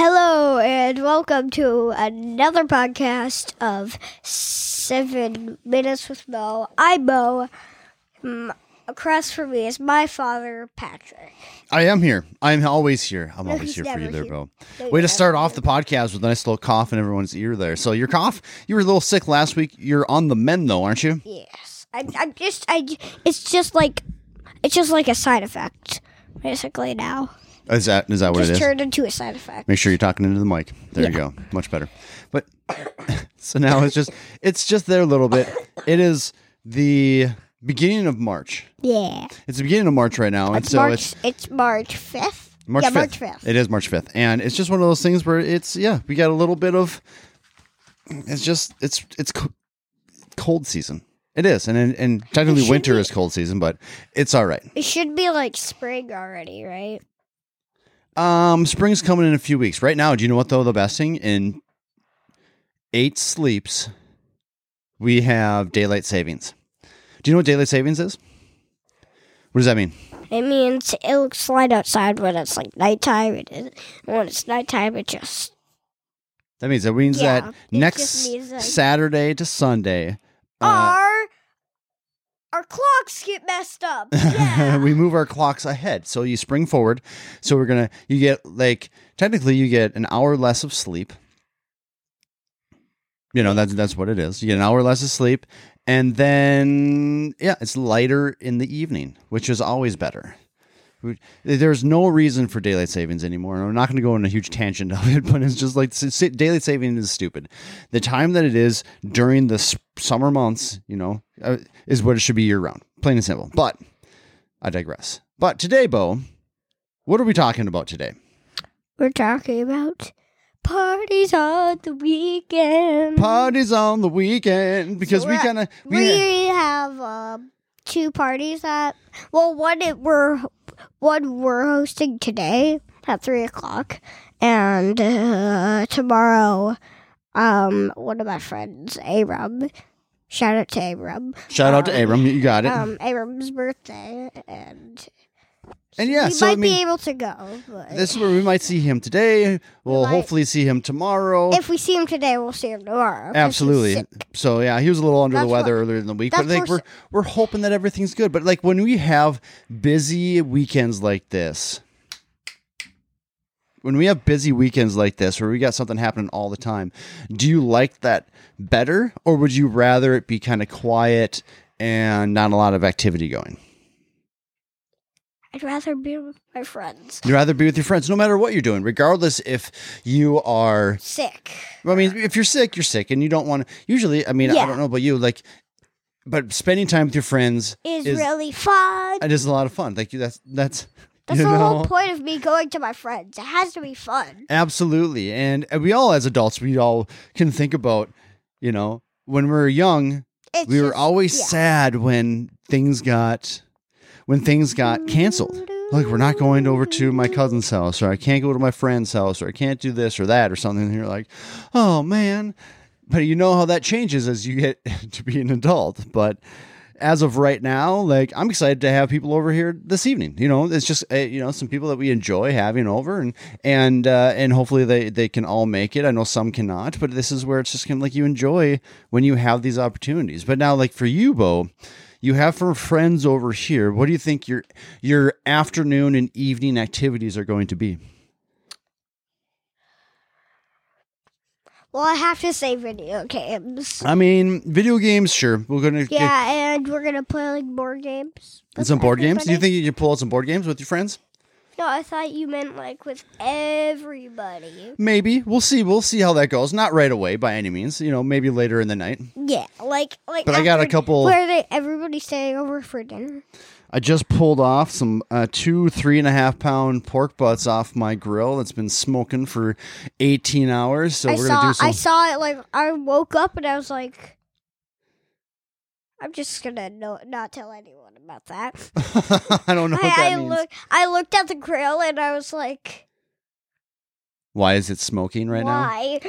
Hello and welcome to another podcast of 7 Minutes with Mo. I'm Mo. Across from me is my father, Patrick. I am here. I'm always here. I'm always here for you there, Mo. Way to start off the podcast with a nice little cough in everyone's ear there. So your cough, you were a little sick last week. You're on the mend though, aren't you? Yes. It's just like a side effect basically now. Is that what it is? Just turned into a side effect. Make sure you're talking into the mic. There you go. Much better. But so now it's just there a little bit. It is the beginning of March. Yeah. It's the beginning of March right now. It's March 5th. March 5th. It is March 5th. And it's just one of those things where we got a little bit of, it's cold season. It is, and technically winter is cold season, but it's all right. It should be like spring already, right? Spring's coming in a few weeks. Right now, do you know what though? The best thing in 8 sleeps, we have daylight savings. Do you know what daylight savings is? What does that mean? It means it looks light outside when it's like nighttime. When it's nighttime, it just. That means next Saturday to Sunday. Our clocks get messed up. Yeah. We move our clocks ahead. So you spring forward. So you get an hour less of sleep. You know, that's what it is. You get an hour less of sleep. And then, it's lighter in the evening, which is always better. There's no reason for daylight savings anymore. And I'm not going to go on a huge tangent of it, but it's just like daylight saving is stupid. The time that it is during the summer months, is what it should be year round, plain and simple. But I digress. But today, Bo, what are we talking about today? We're talking about parties on the weekend. Because so we have 2 parties that. Well, one we're hosting today at 3:00, and tomorrow, one of my friends, Abram. Shout out to Abram. You got it. Abram's birthday, and we might be able to go. But this is where we might see him today. We'll hopefully see him tomorrow. If we see him today, we'll see him tomorrow. Absolutely. So he was a little under the weather earlier in the week, but we're hoping that everything's good. But like when we have busy weekends like this, where we got something happening all the time, do you like that better, or would you rather it be kind of quiet and not a lot of activity going? I'd rather be with my friends. You'd rather be with your friends, no matter what you're doing, regardless if you are sick. Well, I mean, if you're sick, and you don't want to. Usually, I mean, I don't know about you, like, but spending time with your friends is really fun. It is a lot of fun. Like that's the whole point of me going to my friends. It has to be fun. Absolutely. And we all, as adults, we all can think about, when we were young, we were always sad when things got canceled. Like, we're not going over to my cousin's house, or I can't go to my friend's house, or I can't do this or that or something. And you're like, oh, man. But you know how that changes as you get to be an adult. But as of right now, like, I'm excited to have people over here this evening. It's just some people that we enjoy having over, and hopefully they can all make it. I know some cannot, but this is where it's just kind of like you enjoy when you have these opportunities. But now, like for you, Bo, you have for friends over here. What do you think your afternoon and evening activities are going to be? Well, I have to say video games. I mean, video games, sure. We're gonna and we're gonna play like board games. And some board games? Do you think you could pull out some board games with your friends? No, I thought you meant like with everybody. Maybe. We'll see how that goes. Not right away by any means. Maybe later in the night. Yeah, like. But I got a couple. Where are everybody staying over for dinner? I just pulled off some 2 3.5-pound pork butts off my grill that's been smoking for 18 hours. So we're gonna do some. I saw it. Like, I woke up and I was like, I'm just gonna not tell anyone about that. I don't know what that means. I looked at the grill and I was like, why is it smoking right now? Why?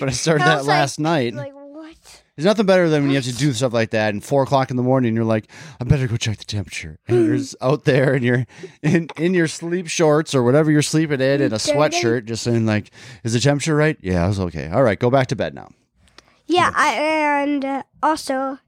But I started that last night. Like, what? There's nothing better than when you have to do stuff like that and 4 o'clock in the morning, you're like, I better go check the temperature. And you're out there and you're in your sleep shorts or whatever you're sleeping in a sweatshirt, just saying like, is the temperature right? Yeah, I was okay. All right, go back to bed now. Yeah, also,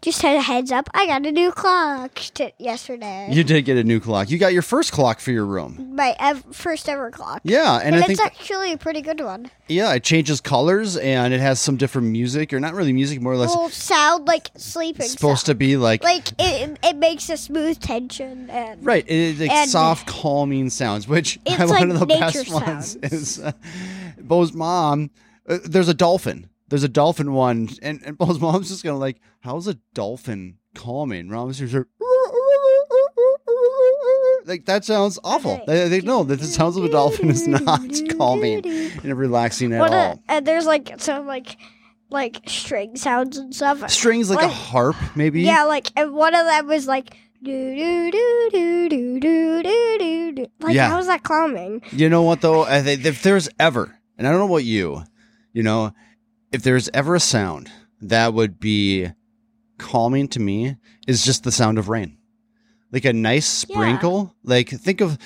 just had a heads up, I got a new clock yesterday. You did get a new clock. You got your first clock for your room. My first ever clock. Yeah. And I think it's actually a pretty good one. Yeah, it changes colors, and it has some different music, or not really music, more or less. It will sound like sleeping. It's supposed to be like... It makes a smooth tension. And, right. It's like soft, calming sounds, which one like of the best sounds. Ones is Bo's mom. There's a dolphin. There's a dolphin one, and Bo's mom's just going to like, how's a dolphin calming? Mom's just like, that sounds awful. They know that the sounds of a dolphin is not calming and relaxing at all. And there's like some like string sounds and stuff. Strings like a harp, maybe? Yeah, like, and one of them was like, do, do, do, do, do, do, do, do. Like, how's that calming? You know what, though? If there's ever, and I don't know about you know, if there's ever a sound that would be calming to me, is just the sound of rain. Like a nice sprinkle. Yeah. Like think of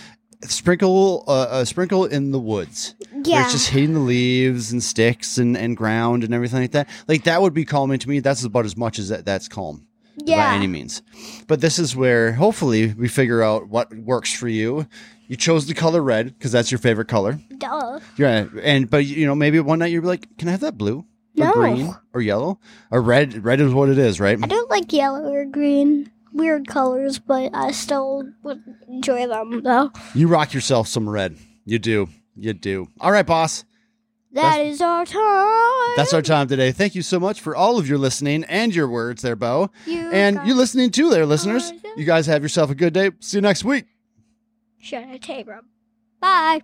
a sprinkle in the woods. Yeah. Where it's just hitting the leaves and sticks and ground and everything like that. Like that would be calming to me. That's about as much as that's calm. Yeah. By any means. But this is where hopefully we figure out what works for you. You chose the color red because that's your favorite color. Duh. Yeah. But you know, maybe one night you'll be like, can I have that blue? Or green or yellow or red. Red is what it is, right? I don't like yellow or green. Weird colors, but I still would enjoy them, though. You rock yourself some red. You do. All right, boss. That's our time. That's our time today. Thank you so much for all of your listening and your words there, Bo. And you listening too there, listeners. You guys have yourself a good day. See you next week. Shut up, Abram. Bye.